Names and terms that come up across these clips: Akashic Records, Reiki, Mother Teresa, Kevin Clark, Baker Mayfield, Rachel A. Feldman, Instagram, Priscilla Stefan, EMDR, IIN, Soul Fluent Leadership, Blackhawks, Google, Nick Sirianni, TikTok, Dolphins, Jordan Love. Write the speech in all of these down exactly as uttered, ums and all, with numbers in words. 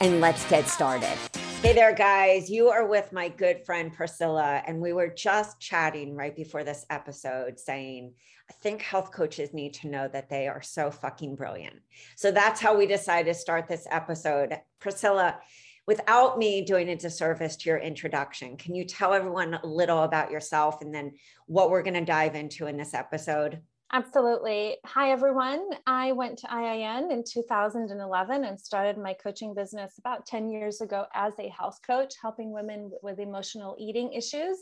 and let's get started. Hey there, guys. You are with my good friend, Priscilla, and we were just chatting right before this episode saying, I think health coaches need to know that they are so fucking brilliant. So that's how we decided to start this episode. Priscilla, without me doing a disservice to your introduction, can you tell everyone a little about yourself and then what we're going to dive into in this episode? Absolutely. Hi, everyone. I went to I I N in two thousand eleven and started my coaching business about ten years ago as a health coach, helping women with emotional eating issues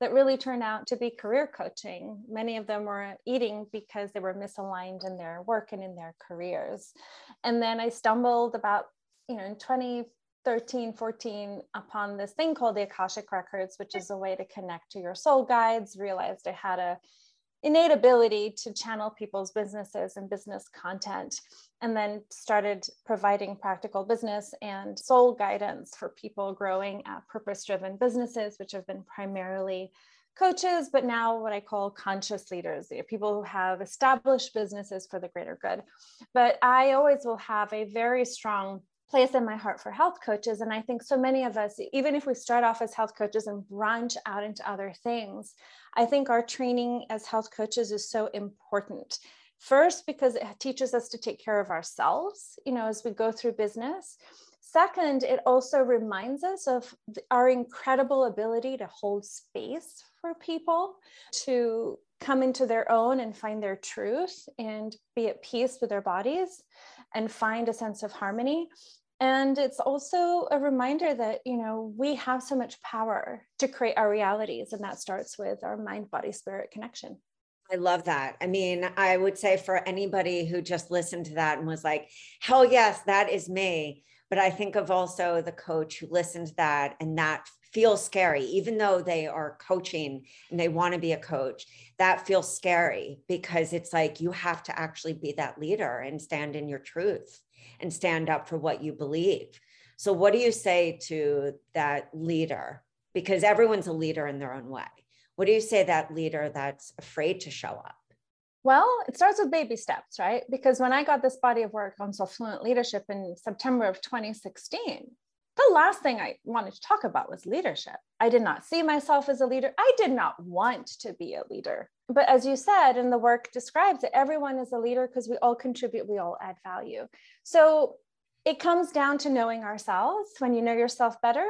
that really turned out to be career coaching. Many of them were eating because they were misaligned in their work and in their careers. And then I stumbled about, you know, in twenty thirteen, fourteen upon this thing called the Akashic Records, which is a way to connect to your soul guides. Realized I had a innate ability to channel people's businesses and business content, and then started providing practical business and soul guidance for people growing at purpose-driven businesses, which have been primarily coaches, but now what I call conscious leaders, people who have established businesses for the greater good. But I always will have a very strong place in my heart for health coaches. And I think so many of us, even if we start off as health coaches and branch out into other things, I think our training as health coaches is so important. First, because it teaches us to take care of ourselves, you know, as we go through business. Second, it also reminds us of our incredible ability to hold space for people to come into their own and find their truth and be at peace with their bodies and find a sense of harmony. And it's also a reminder that, you know, we have so much power to create our realities. And that starts with our mind, body, spirit connection. I love that. I mean, I would say for anybody who just listened to that and was like, hell yes, that is me. But I think of also the coach who listened to that and that feels scary, even though they are coaching and they want to be a coach, that feels scary because it's like, you have to actually be that leader and stand in your truth and stand up for what you believe. So what do you say to that leader? Because everyone's a leader in their own way. What do you say to that leader that's afraid to show up? Well, it starts with baby steps, right? Because when I got this body of work on Soul Fluent Leadership in September of twenty sixteen, the last thing I wanted to talk about was leadership. I did not see myself as a leader. I did not want to be a leader. But as you said, and the work describes it, everyone is a leader because we all contribute, we all add value. So it comes down to knowing ourselves. When you know yourself better,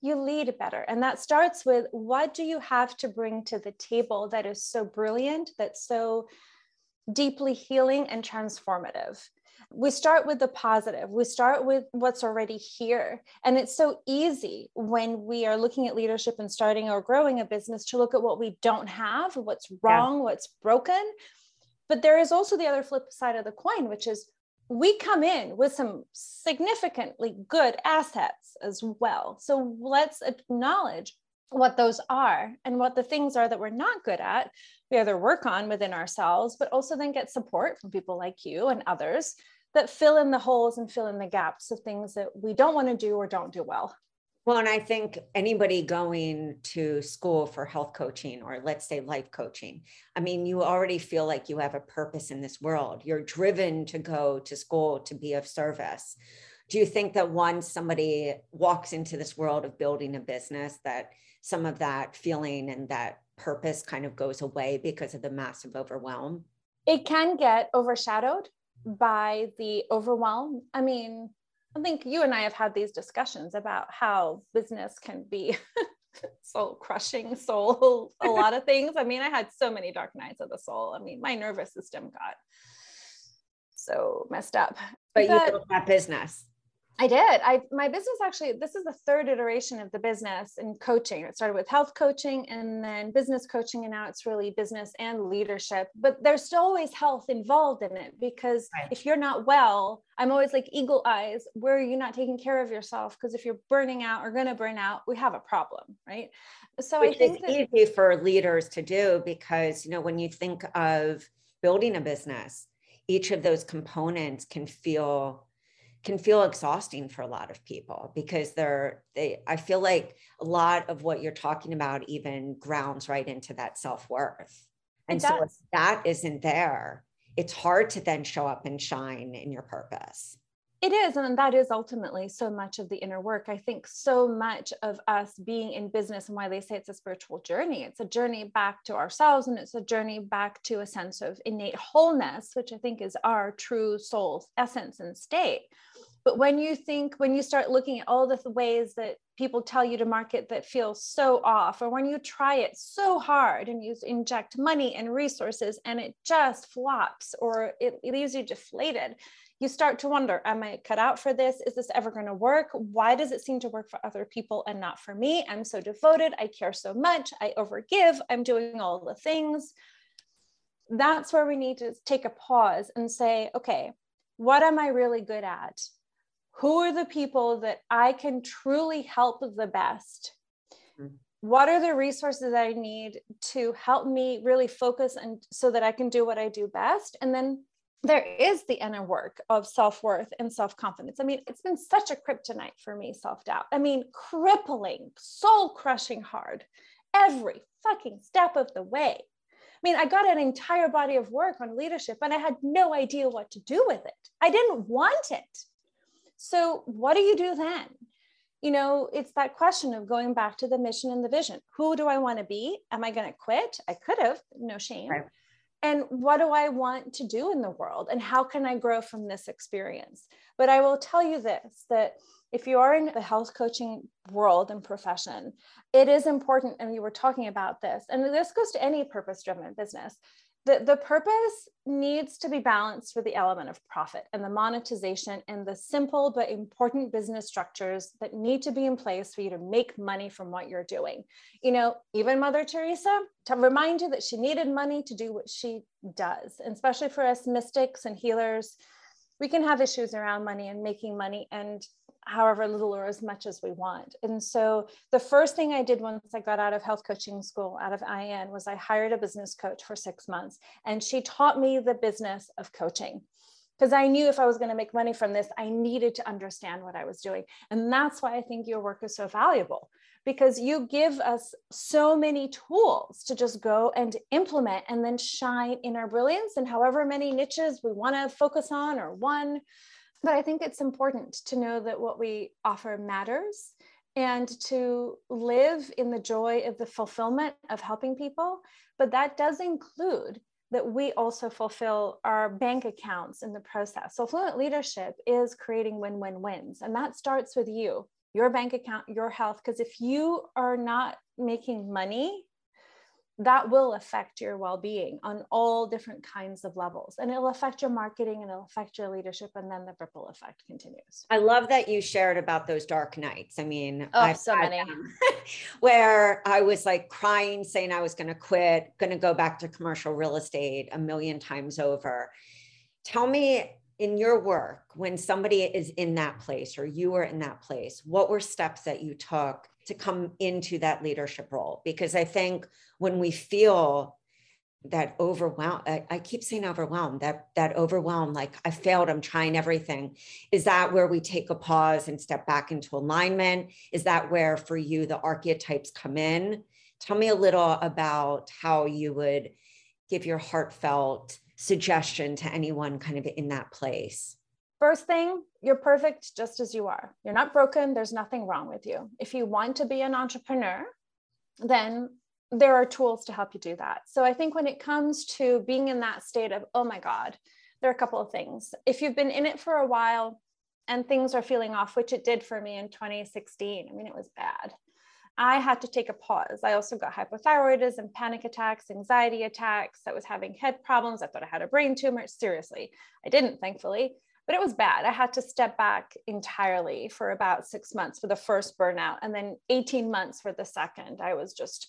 you lead better. And that starts with, what do you have to bring to the table that is so brilliant, that's so deeply healing and transformative? We start with the positive. We start with what's already here. And it's so easy when we are looking at leadership and starting or growing a business to look at what we don't have, what's wrong, yeah. what's broken. But there is also the other flip side of the coin, which is we come in with some significantly good assets as well. So let's acknowledge what those are and what the things are that we're not good at. We either work on within ourselves, but also then get support from people like you and others that fill in the holes and fill in the gaps of things that we don't want to do or don't do well. Well, and I think anybody going to school for health coaching or let's say life coaching, I mean, you already feel like you have a purpose in this world. You're driven to go to school to be of service. Do you think that once somebody walks into this world of building a business, that some of that feeling and that purpose kind of goes away because of the massive overwhelm? It can get overshadowed by the overwhelm. I mean, I think you and I have had these discussions about how business can be soul crushing, soul, a lot of things. I mean, I had so many dark nights of the soul. I mean, my nervous system got so messed up. But, but you built that business. I did. I, my business actually, this is the third iteration of the business in coaching. It started with health coaching and then business coaching, and now it's really business and leadership, but there's always health involved in it because right. if you're not well, I'm always like eagle eyes, where are you not taking care of yourself? Because if you're burning out or going to burn out, we have a problem, right? So Which I think it's that- easy for leaders to do because, you know, when you think of building a business, each of those components can feel can feel exhausting for a lot of people because they're, they, I feel like a lot of what you're talking about even grounds right into that self-worth. And so if that isn't there, it's hard to then show up and shine in your purpose. It is. And that is ultimately so much of the inner work. I think so much of us being in business and why they say it's a spiritual journey. It's a journey back to ourselves. And it's a journey back to a sense of innate wholeness, which I think is our true soul's essence and state. But when you think, when you start looking at all the ways that people tell you to market that feel so off, or when you try it so hard and you inject money and resources and it just flops, or it, it leaves you deflated, you start to wonder, am I cut out for this? Is this ever going to work? Why does it seem to work for other people and not for me? I'm so devoted. I care so much. I overgive. I'm doing all the things. That's where we need to take a pause and say, okay, what am I really good at? Who are the people that I can truly help the best? Mm-hmm. What are the resources I need to help me really focus and so that I can do what I do best? And then there is the inner work of self-worth and self-confidence. I mean, it's been such a kryptonite for me, self-doubt. I mean, crippling, soul-crushing hard every fucking step of the way. I mean, I got an entire body of work on leadership and I had no idea what to do with it. I didn't want it. So what do you do then? You know, it's that question of going back to the mission and the vision. Who do I want to be? Am I going to quit? I could have, no shame. Right. And what do I want to do in the world? And how can I grow from this experience? But I will tell you this, that if you are in the health coaching world and profession, it is important, and we were talking about this, and this goes to any purpose-driven business, that the purpose needs to be balanced with the element of profit and the monetization and the simple but important business structures that need to be in place for you to make money from what you're doing. You know, even Mother Teresa, to remind you that she needed money to do what she does, and especially for us mystics and healers, we can have issues around money and making money and however little or as much as we want. And so the first thing I did once I got out of health coaching school, out of I I N, was I hired a business coach for six months. And she taught me the business of coaching because I knew if I was going to make money from this, I needed to understand what I was doing. And that's why I think your work is so valuable, because you give us so many tools to just go and implement and then shine in our brilliance in however many niches we want to focus on or one. But I think it's important to know that what we offer matters and to live in the joy of the fulfillment of helping people. But that does include that we also fulfill our bank accounts in the process. So Fluent Leadership is creating win-win-wins. And that starts with you, your bank account, your health. Because if you are not making money, that will affect your well-being on all different kinds of levels. And it'll affect your marketing and it'll affect your leadership. And then the ripple effect continues. I love that you shared about those dark nights. I mean, oh, I've so many where I was like crying, saying I was going to quit, going to go back to commercial real estate a million times over. Tell me, in your work, when somebody is in that place or you were in that place, what were steps that you took to come into that leadership role? Because I think when we feel that overwhelm, I, I keep saying overwhelmed, that, that overwhelm, like I failed, I'm trying everything. Is that where we take a pause and step back into alignment? Is that where for you, the archetypes come in? Tell me a little about how you would give your heartfelt suggestion to anyone kind of in that place. First thing, you're perfect just as you are. You're not broken. There's nothing wrong with you. If you want to be an entrepreneur, then there are tools to help you do that. So I think when it comes to being in that state of, oh my God, there are a couple of things. If you've been in it for a while, and things are feeling off, which it did for me in twenty sixteen. I mean, it was bad. I had to take a pause. I also got hypothyroidism, panic attacks, anxiety attacks. I was having head problems. I thought I had a brain tumor. Seriously, I didn't, thankfully, but it was bad. I had to step back entirely for about six months for the first burnout, and then eighteen months for the second. I was just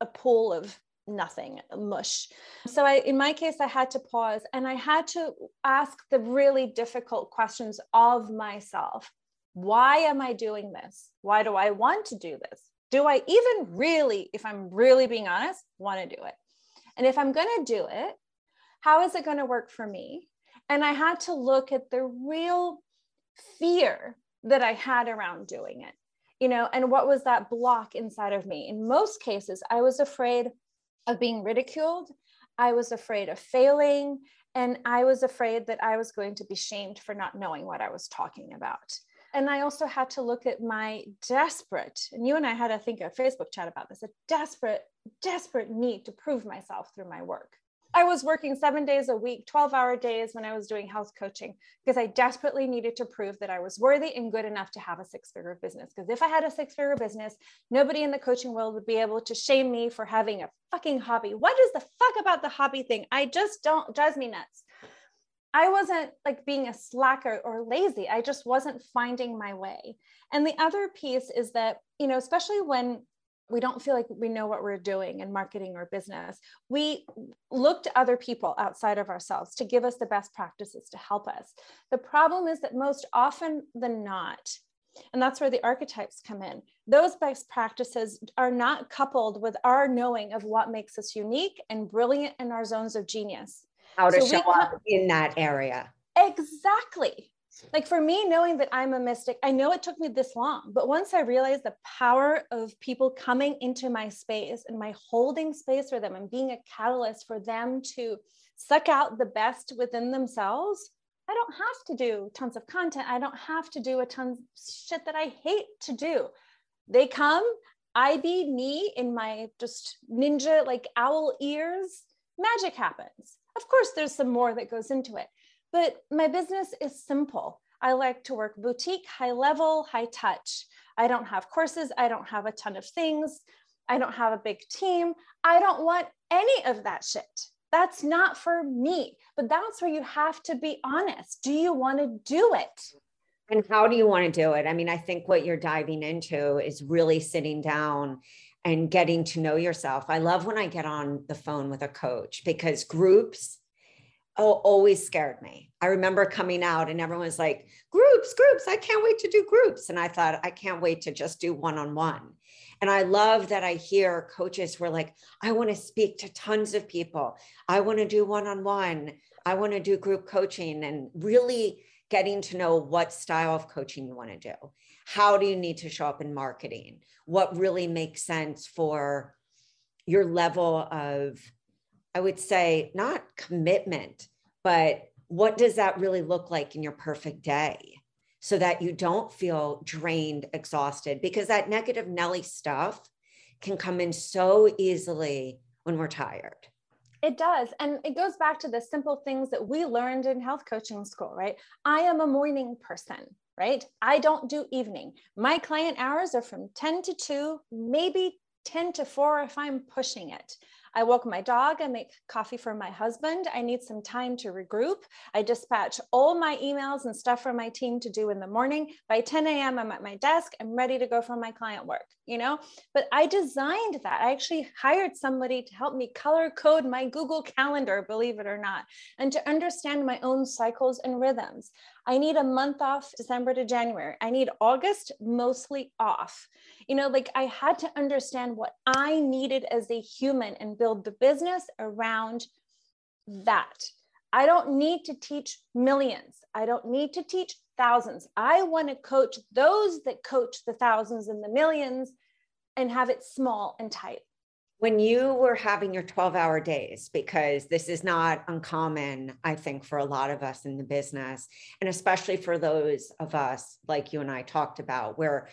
a pool of nothing, mush. So I, in my case, I had to pause, and I had to ask the really difficult questions of myself. Why am I doing this? Why do I want to do this? Do I even really, if I'm really being honest, want to do it? And if I'm going to do it, how is it going to work for me? And I had to look at the real fear that I had around doing it, you know, and what was that block inside of me? In most cases, I was afraid of being ridiculed. I was afraid of failing. And I was afraid that I was going to be shamed for not knowing what I was talking about. And I also had to look at my desperate, and you and I had, I think, a Facebook chat about this, a desperate, desperate need to prove myself through my work. I was working seven days a week, twelve hour days when I was doing health coaching, because I desperately needed to prove that I was worthy and good enough to have a six-figure business. Because if I had a six-figure business, nobody in the coaching world would be able to shame me for having a fucking hobby. What is the fuck about the hobby thing? I just don't, drives me nuts. I wasn't like being a slacker or lazy. I just wasn't finding my way. And the other piece is that, you know, especially when we don't feel like we know what we're doing in marketing or business, we look to other people outside of ourselves to give us the best practices to help us. The problem is that most often than not, and that's where the archetypes come in, those best practices are not coupled with our knowing of what makes us unique and brilliant in our zones of genius. How to so show come, up in that area. Exactly. Like for me, knowing that I'm a mystic, I know it took me this long, but once I realized the power of people coming into my space and my holding space for them and being a catalyst for them to suck out the best within themselves, I don't have to do tons of content. I don't have to do a ton of shit that I hate to do. They come, I be me in my just ninja, like owl ears, magic happens. Of course, there's some more that goes into it, but my business is simple. I like to work boutique, high level, high touch. I don't have courses. I don't have a ton of things. I don't have a big team. I don't want any of that shit. That's not for me, but that's where you have to be honest. Do you want to do it? And how do you want to do it? I mean, I think what you're diving into is really sitting down and getting to know yourself. I love when I get on the phone with a coach, because groups oh, always scared me. I remember coming out and everyone was like, groups, groups, I can't wait to do groups. And I thought, I can't wait to just do one-on-one. And I love that I hear coaches were like, I want to speak to tons of people. I want to do one-on-one. I want to do group coaching, and really getting to know what style of coaching you want to do. How do you need to show up in marketing? What really makes sense for your level of, I would say, not commitment, but what does that really look like in your perfect day, so that you don't feel drained, exhausted? Because that negative Nelly stuff can come in so easily when we're tired. It does. And it goes back to the simple things that we learned in health coaching school, right? I am a morning person. Right? I don't do evening. My client hours are from ten to two, maybe ten to four if I'm pushing it. I walk my dog, I make coffee for my husband. I need some time to regroup. I dispatch all my emails and stuff for my team to do in the morning. By ten a.m., I'm at my desk. I'm ready to go for my client work, you know, but I designed that. I actually hired somebody to help me color code my Google Calendar, believe it or not, and to understand my own cycles and rhythms. I need a month off, December to January. I need August mostly off. You know, like I had to understand what I needed as a human and build the business around that. I don't need to teach millions. I don't need to teach thousands. I want to coach those that coach the thousands and the millions and have it small and tight. When you were having your twelve hour days, because this is not uncommon, I think, for a lot of us in the business, and especially for those of us like you and I talked about, where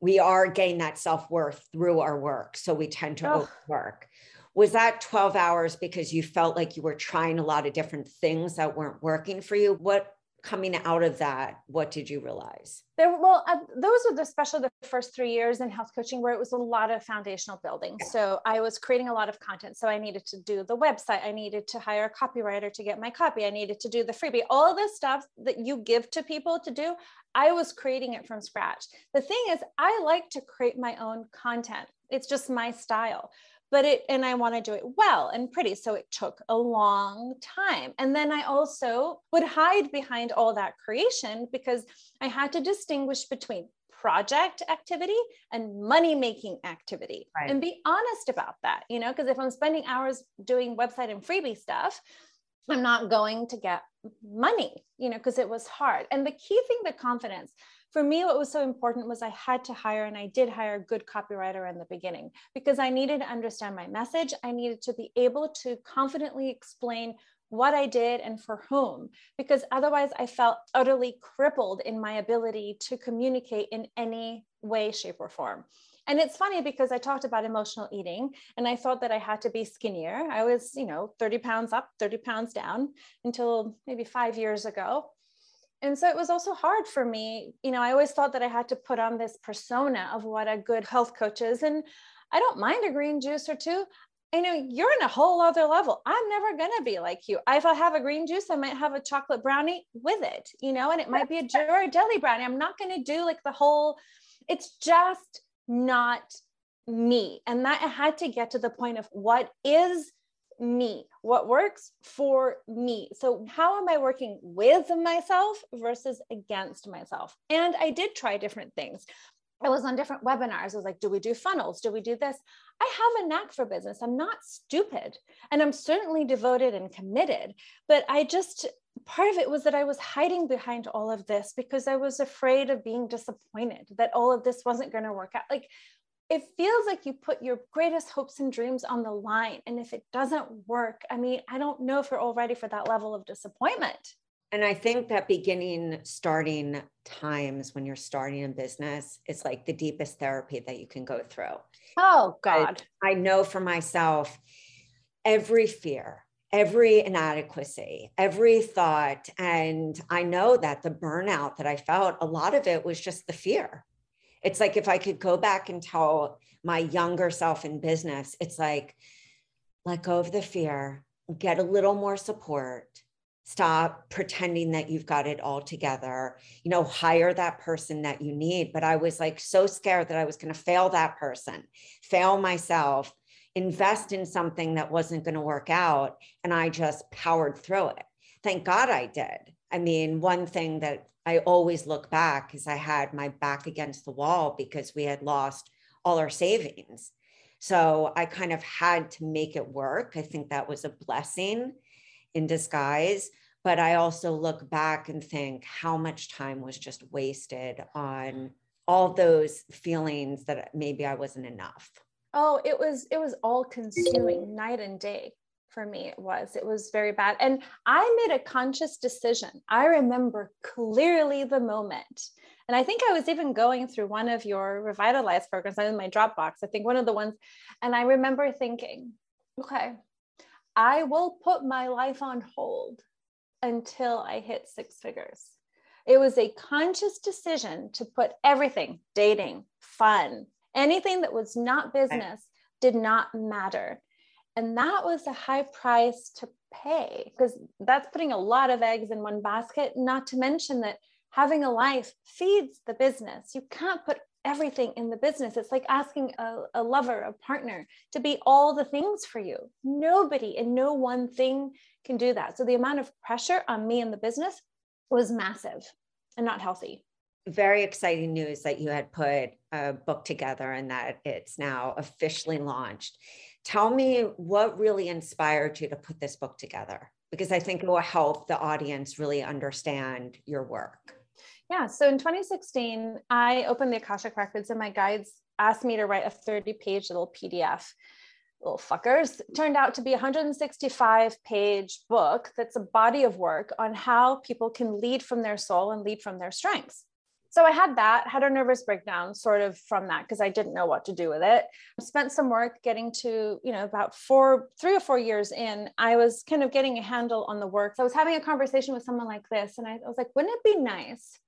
we are gaining that self-worth through our work. So we tend to oh. overwork. Was that twelve hours because you felt like you were trying a lot of different things that weren't working for you? What coming out of that, what did you realize? There, well, uh, those were the, especially the first three years in health coaching, where it was a lot of foundational building. Yeah. So I was creating a lot of content. So I needed to do the website. I needed to hire a copywriter to get my copy. I needed to do the freebie, all of this stuff that you give to people to do. I was creating it from scratch. The thing is, I like to create my own content. It's just my style. But it, and I want to do it well and pretty. So it took a long time. And then I also would hide behind all that creation because I had to distinguish between project activity and money-making activity, right, and be honest about that, you know, because if I'm spending hours doing website and freebie stuff, I'm not going to get money, you know, because it was hard. And the key thing, the confidence. For me, what was so important was I had to hire, and I did hire a good copywriter in the beginning because I needed to understand my message. I needed to be able to confidently explain what I did and for whom, because otherwise I felt utterly crippled in my ability to communicate in any way, shape, or form. And it's funny because I talked about emotional eating and I thought that I had to be skinnier. I was, you know, thirty pounds up, thirty pounds down until maybe five years ago. And so it was also hard for me. You know, I always thought that I had to put on this persona of what a good health coach is. And I don't mind a green juice or two. I know you're in a whole other level. I'm never going to be like you. If I have a green juice, I might have a chocolate brownie with it, you know, and it might be a Jura deli brownie. I'm not going to do like the whole, it's just not me. And that I had to get to the point of what is me, what works for me. So how am I working with myself versus against myself? And I did try different things. I was on different webinars. I was like, do we do funnels? Do we do this? I have a knack for business. I'm not stupid. And I'm certainly devoted and committed, but I just, part of it was that I was hiding behind all of this because I was afraid of being disappointed that all of this wasn't going to work out. Like, it feels like you put your greatest hopes and dreams on the line. And if it doesn't work, I mean, I don't know if you're all ready for that level of disappointment. And I think that beginning starting times when you're starting a business is like the deepest therapy that you can go through. Oh God. I, I know for myself, every fear, every inadequacy, every thought. And I know that the burnout that I felt, a lot of it was just the fear. It's like, if I could go back and tell my younger self in business, it's like, let go of the fear, get a little more support, stop pretending that you've got it all together, you know, hire that person that you need. But I was like so scared that I was going to fail that person, fail myself, invest in something that wasn't going to work out. And I just powered through it. Thank God I did. I mean, one thing that I always look back is I had my back against the wall because we had lost all our savings. So I kind of had to make it work. I think that was a blessing in disguise. But I also look back and think how much time was just wasted on all those feelings that maybe I wasn't enough. Oh, it was, it was all consuming night and day. For me, it was, it was very bad. And I made a conscious decision. I remember clearly the moment. And I think I was even going through one of your Revitalize programs in my Dropbox, I think one of the ones. And I remember thinking, okay, I will put my life on hold until I hit six figures. It was a conscious decision to put everything, dating, fun, anything that was not business did not matter. And that was a high price to pay because that's putting a lot of eggs in one basket, not to mention that having a life feeds the business. You can't put everything in the business. It's like asking a, a lover, a partner to be all the things for you. Nobody and no one thing can do that. So the amount of pressure on me and the business was massive and not healthy. Very exciting news that you had put a book together and that it's now officially launched. Tell me what really inspired you to put this book together, because I think it will help the audience really understand your work. Yeah. So in twenty sixteen, I opened the Akashic Records and my guides asked me to write a thirty page little P D F. Little fuckers. It turned out to be a one hundred sixty-five page book that's a body of work on how people can lead from their soul and lead from their strengths. So I had that, had a nervous breakdown sort of from that because I didn't know what to do with it. Spent some work getting to, you know, about four, three or four years in, I was kind of getting a handle on the work. So I was having a conversation with someone like this and I, I was like, wouldn't it be nice?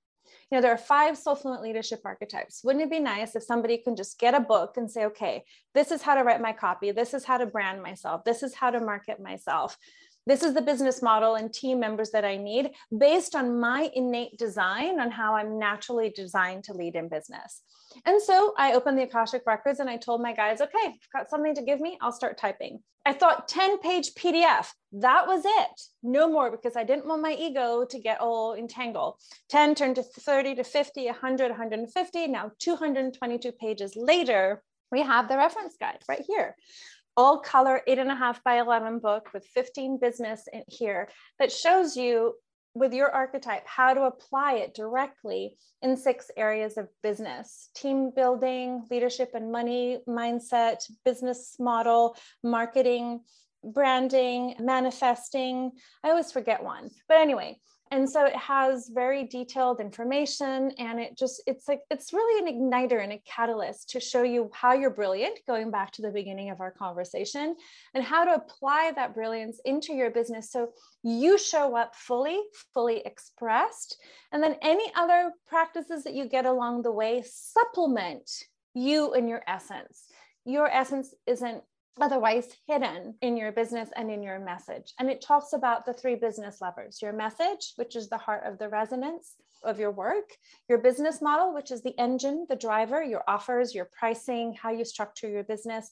You know, there are five Soul Fluent leadership archetypes. Wouldn't it be nice if somebody can just get a book and say, okay, this is how to write my copy. This is how to brand myself. This is how to market myself. This is the business model and team members that I need based on my innate design on how I'm naturally designed to lead in business. And so I opened the Akashic Records and I told my guys, okay, if you've got something to give me, I'll start typing. I thought ten page P D F, that was it. No more, because I didn't want my ego to get all entangled. ten turned to thirty to fifty, one hundred, one hundred fifty, now two hundred twenty-two pages later, we have the reference guide right here. All color, eight and a half by eleven book with fifteen business in here that shows you with your archetype how to apply it directly in six areas of business: team building, leadership and money, mindset, business model, marketing, branding, manifesting. I always forget one, but anyway. And so it has very detailed information, and it just, it's like, it's really an igniter and a catalyst to show you how you're brilliant, going back to the beginning of our conversation, and how to apply that brilliance into your business. So you show up fully, fully expressed, and then any other practices that you get along the way supplement you and your essence. Your essence isn't otherwise hidden in your business and in your message. And it talks about the three business levers: your message, which is the heart of the resonance of your work; your business model, which is the engine, the driver, your offers, your pricing, how you structure your business;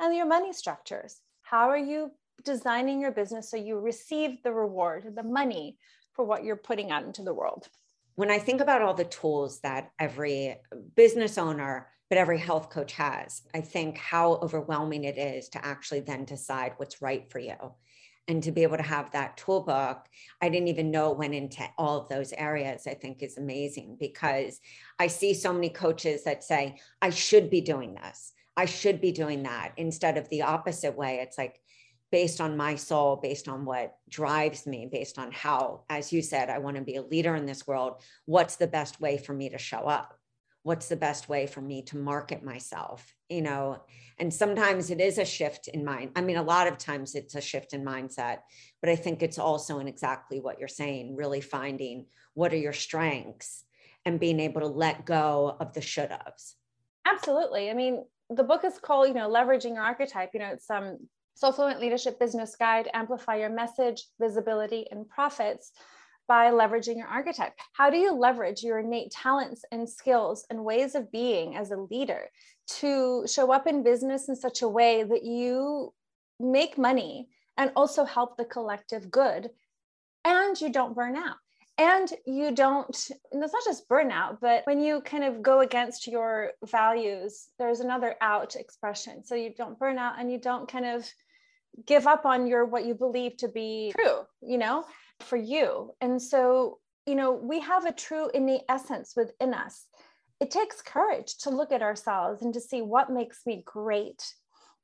and your money structures. How are you designing your business so you receive the reward, the money for what you're putting out into the world? When I think about all the tools that every business owner, but every health coach has, I think how overwhelming it is to actually then decide what's right for you. And to be able to have that toolbook, I didn't even know it went into all of those areas, I think is amazing, because I see so many coaches that say, I should be doing this, I should be doing that, instead of the opposite way. It's like, based on my soul, based on what drives me, based on how, as you said, I want to be a leader in this world, what's the best way for me to show up? What's the best way for me to market myself, you know? And sometimes it is a shift in mind. I mean, a lot of times it's a shift in mindset, but I think it's also in exactly what you're saying, really finding what are your strengths and being able to let go of the should-haves. Absolutely. I mean, the book is called, you know, Leveraging Your Archetype. You know, it's um, Soul Fluent Leadership Business Guide, Amplify Your Message, Visibility, and Profits. By leveraging your archetype. How do you leverage your innate talents and skills and ways of being as a leader to show up in business in such a way that you make money and also help the collective good, and you don't burn out? And you don't, and it's not just burnout, but when you kind of go against your values, there's another out expression. So you don't burn out and you don't kind of give up on your, what you believe to be true, you know, for you. And so, you know, we have a true innate essence within us. It takes courage to look at ourselves and to see what makes me great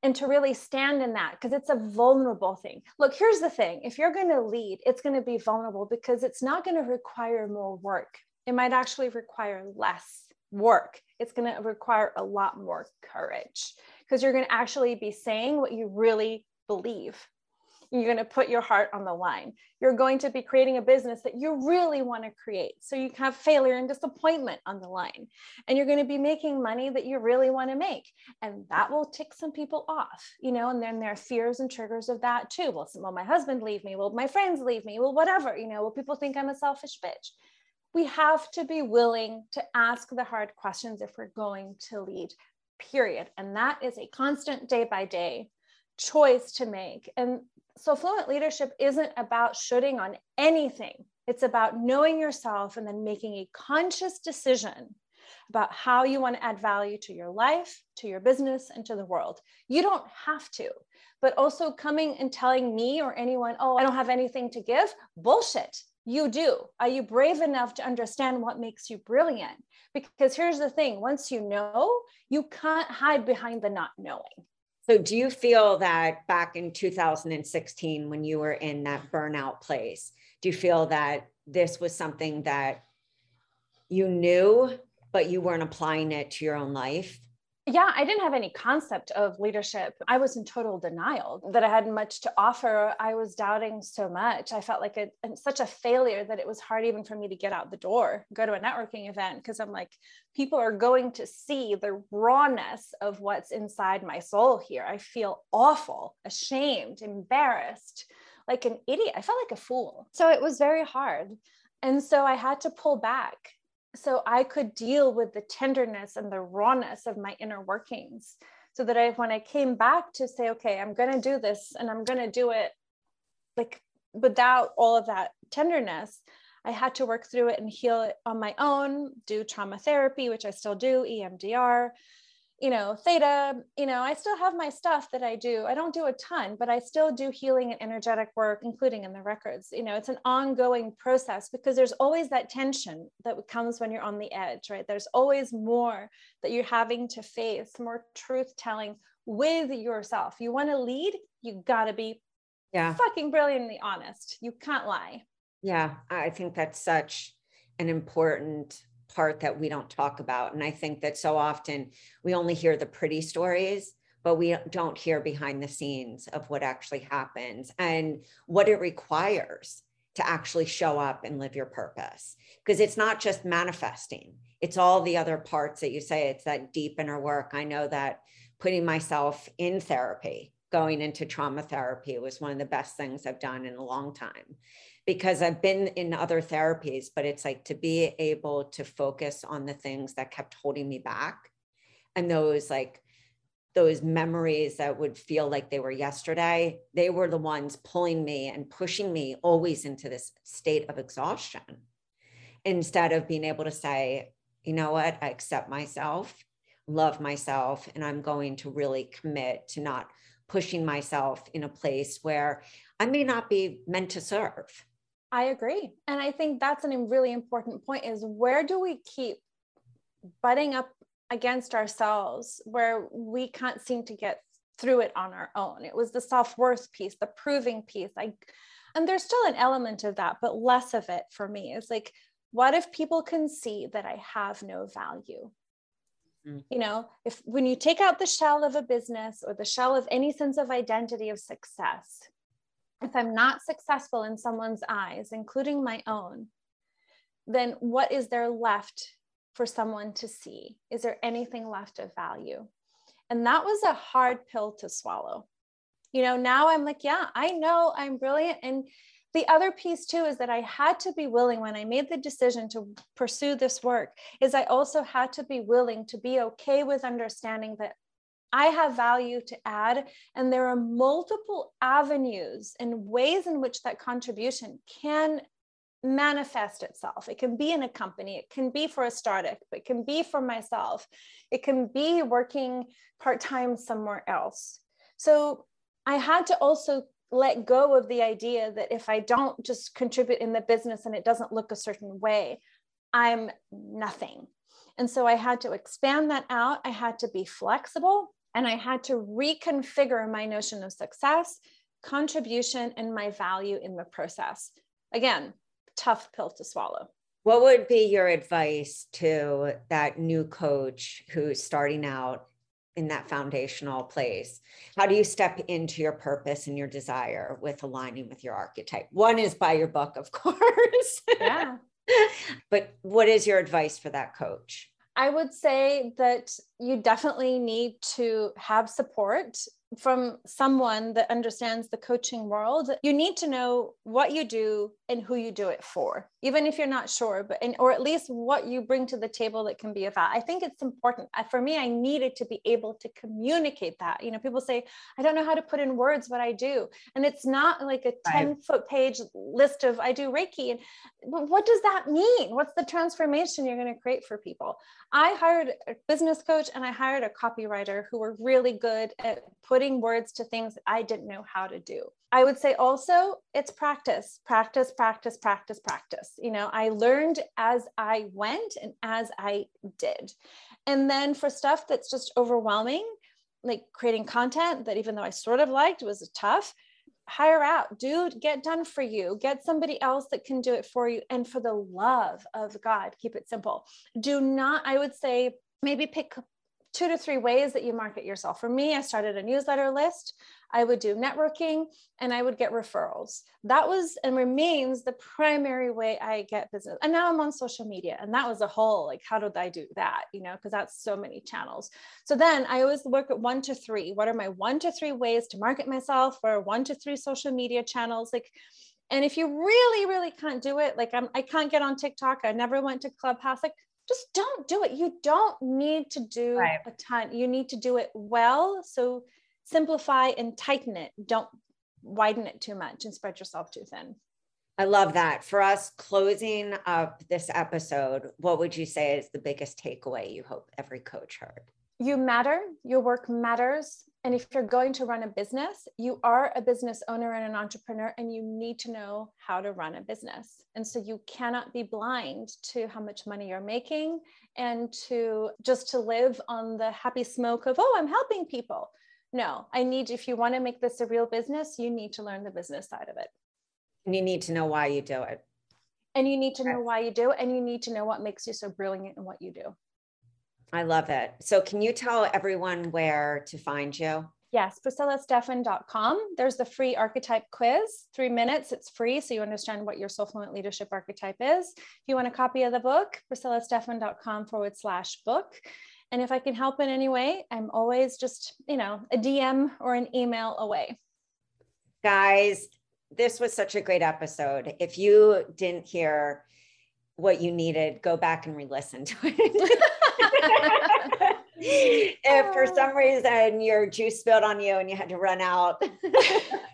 and to really stand in that, because it's a vulnerable thing. Look, here's the thing. If you're going to lead, it's going to be vulnerable because it's not going to require more work. It might actually require less work. It's going to require a lot more courage because you're going to actually be saying what you really believe. You're going to put your heart on the line. You're going to be creating a business that you really want to create. So you have failure and disappointment on the line, and you're going to be making money that you really want to make. And that will tick some people off, you know, and then there are fears and triggers of that too. Well, will my husband leave me? Will my friends leave me? Well, whatever, you know, will people think I'm a selfish bitch? We have to be willing to ask the hard questions if we're going to lead, period. And that is a constant day by day choice to make. And so fluent leadership isn't about shooting on anything. It's about knowing yourself and then making a conscious decision about how you want to add value to your life, to your business, and to the world. You don't have to, but also coming and telling me or anyone, oh, I don't have anything to give. Bullshit. You do. Are you brave enough to understand what makes you brilliant? Because here's the thing. Once you know, you can't hide behind the not knowing. So do you feel that back in two thousand sixteen, when you were in that burnout place, do you feel that this was something that you knew, but you weren't applying it to your own life? Yeah, I didn't have any concept of leadership. I was in total denial that I had much to offer. I was doubting so much. I felt like a, such a failure that it was hard even for me to get out the door, go to a networking event, because I'm like, people are going to see the rawness of what's inside my soul here. I feel awful, ashamed, embarrassed, like an idiot. I felt like a fool. So it was very hard. And so I had to pull back, so I could deal with the tenderness and the rawness of my inner workings, so that I, when I came back to say, okay, I'm going to do this and I'm going to do it like without all of that tenderness, I had to work through it and heal it on my own, do trauma therapy, which I still do, E M D R, you know, theta, you know, I still have my stuff that I do. I don't do a ton, but I still do healing and energetic work, including in the records. You know, it's an ongoing process, because there's always that tension that comes when you're on the edge, right? There's always more that you're having to face, more truth telling with yourself. You want to lead, you gotta be yeah. fucking brilliantly honest. You can't lie. Yeah. I think that's such an important part that we don't talk about. And I think that so often we only hear the pretty stories, but we don't hear behind the scenes of what actually happens and what it requires to actually show up and live your purpose. Because it's not just manifesting, it's all the other parts that you say. It's that deep inner work. I know that putting myself in therapy, going into trauma therapy, was one of the best things I've done in a long time, because I've been in other therapies, but it's like to be able to focus on the things that kept holding me back. And those like, those memories that would feel like they were yesterday, they were the ones pulling me and pushing me always into this state of exhaustion, instead of being able to say, you know what, I accept myself, love myself, and I'm going to really commit to not pushing myself in a place where I may not be meant to serve. I agree. And I think that's a really important point, is where do we keep butting up against ourselves where we can't seem to get through it on our own? It was the self-worth piece, the proving piece. I, and there's still an element of that, but less of it for me. It's like, what if people can see that I have no value? You know, if when you take out the shell of a business or the shell of any sense of identity of success, if I'm not successful in someone's eyes, including my own, then what is there left for someone to see? Is there anything left of value? And that was a hard pill to swallow. You know, now I'm like, yeah, I know I'm brilliant. And the other piece too, is that I had to be willing, when I made the decision to pursue this work, is I also had to be willing to be okay with understanding that I have value to add, and there are multiple avenues and ways in which that contribution can manifest itself. It can be in a company, it can be for a startup, it can be for myself, it can be working part-time somewhere else. So I had to also let go of the idea that if I don't just contribute in the business and it doesn't look a certain way, I'm nothing. And so I had to expand that out. I had to be flexible, and I had to reconfigure my notion of success, contribution, and my value in the process. Again, tough pill to swallow. What would be your advice to that new coach who's starting out in that foundational place? How do you step into your purpose and your desire with aligning with your archetype? One is buy your book, of course. Yeah. But what is your advice for that coach? I would say that you definitely need to have support from someone that understands the coaching world. You need to know what you do and who you do it for, even if you're not sure, but, and, or at least what you bring to the table that can be of value. I think it's important. For me, I needed to be able to communicate that. You know, people say, I don't know how to put in words what I do. And it's not like a ten foot page list of, I do Reiki. And what does that mean? What's the transformation you're going to create for people? I hired a business coach and I hired a copywriter who were really good at putting putting words to things that I didn't know how to do. I would say also it's practice, practice, practice, practice, practice. You know, I learned as I went and as I did. And then for stuff that's just overwhelming, like creating content that even though I sort of liked was tough, hire out, dude, get done for you, get somebody else that can do it for you. And for the love of God, keep it simple. Do not, I would say, maybe pick two to three ways that you market yourself. For me, I started a newsletter list. I would do networking and I would get referrals. That was and remains the primary way I get business. And now I'm on social media, and that was a whole, like, how did I do that? You know, because that's so many channels. So then I always work at one to three. What are my one to three ways to market myself, or one to three social media channels? Like, and if you really, really can't do it, like I'm, I can't get on TikTok. I never went to Clubhouse. Like, just don't do it. You don't need to do right. a ton. You need to do it well. So simplify and tighten it. Don't widen it too much and spread yourself too thin. I love that. For us closing up this episode, what would you say is the biggest takeaway you hope every coach heard? You matter. Your work matters. And if you're going to run a business, you are a business owner and an entrepreneur, and you need to know how to run a business. And so you cannot be blind to how much money you're making and to just to live on the happy smoke of, oh, I'm helping people. No, I need, if you want to make this a real business, you need to learn the business side of it. And you need to know why you do it. And you need to know why you do it. And you need to know what makes you so brilliant in what you do. I love it. So can you tell everyone where to find you? Yes, priscilla stefan dot com. There's the free archetype quiz, three minutes. It's free, so you understand what your Soul Fluent Leadership archetype is. If you want a copy of the book, priscilla stefan dot com forward slash book. And if I can help in any way, I'm always just, you know, a D M or an email away. Guys, this was such a great episode. If you didn't hear what you needed, go back and re-listen to it. If for some reason your juice spilled on you and you had to run out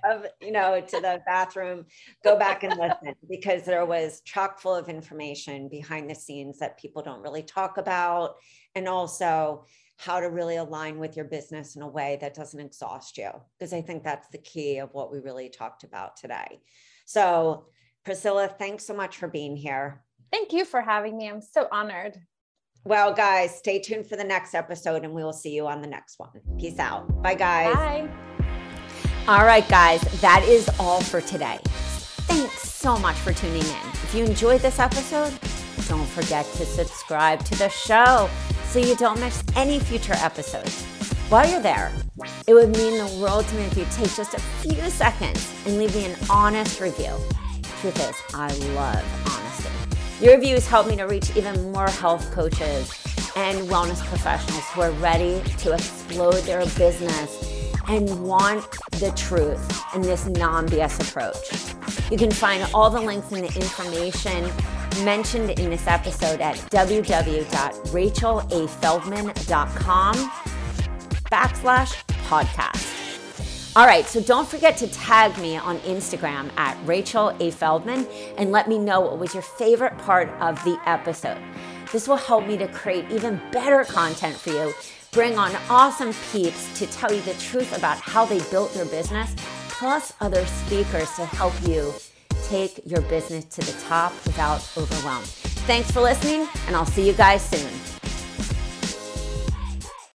of, you know, to the bathroom, go back and listen, because there was chock full of information behind the scenes that people don't really talk about, and also how to really align with your business in a way that doesn't exhaust you, because I think that's the key of what we really talked about today. So Priscilla, thanks so much for being here. Thank you for having me. I'm so honored. Well, guys, stay tuned for the next episode, and we will see you on the next one. Peace out. Bye, guys. Bye. All right, guys, that is all for today. Thanks so much for tuning in. If you enjoyed this episode, don't forget to subscribe to the show so you don't miss any future episodes. While you're there, it would mean the world to me if you take just a few seconds and leave me an honest review. Truth is, I love honesty. Your reviews help me to reach even more health coaches and wellness professionals who are ready to explode their business and want the truth in this non B S approach. You can find all the links and the information mentioned in this episode at w w w dot rachel a feldman dot com backslash podcast. All right, so don't forget to tag me on Instagram at Rachel A. Feldman and let me know what was your favorite part of the episode. This will help me to create even better content for you, bring on awesome peeps to tell you the truth about how they built their business, plus other speakers to help you take your business to the top without overwhelm. Thanks for listening, and I'll see you guys soon.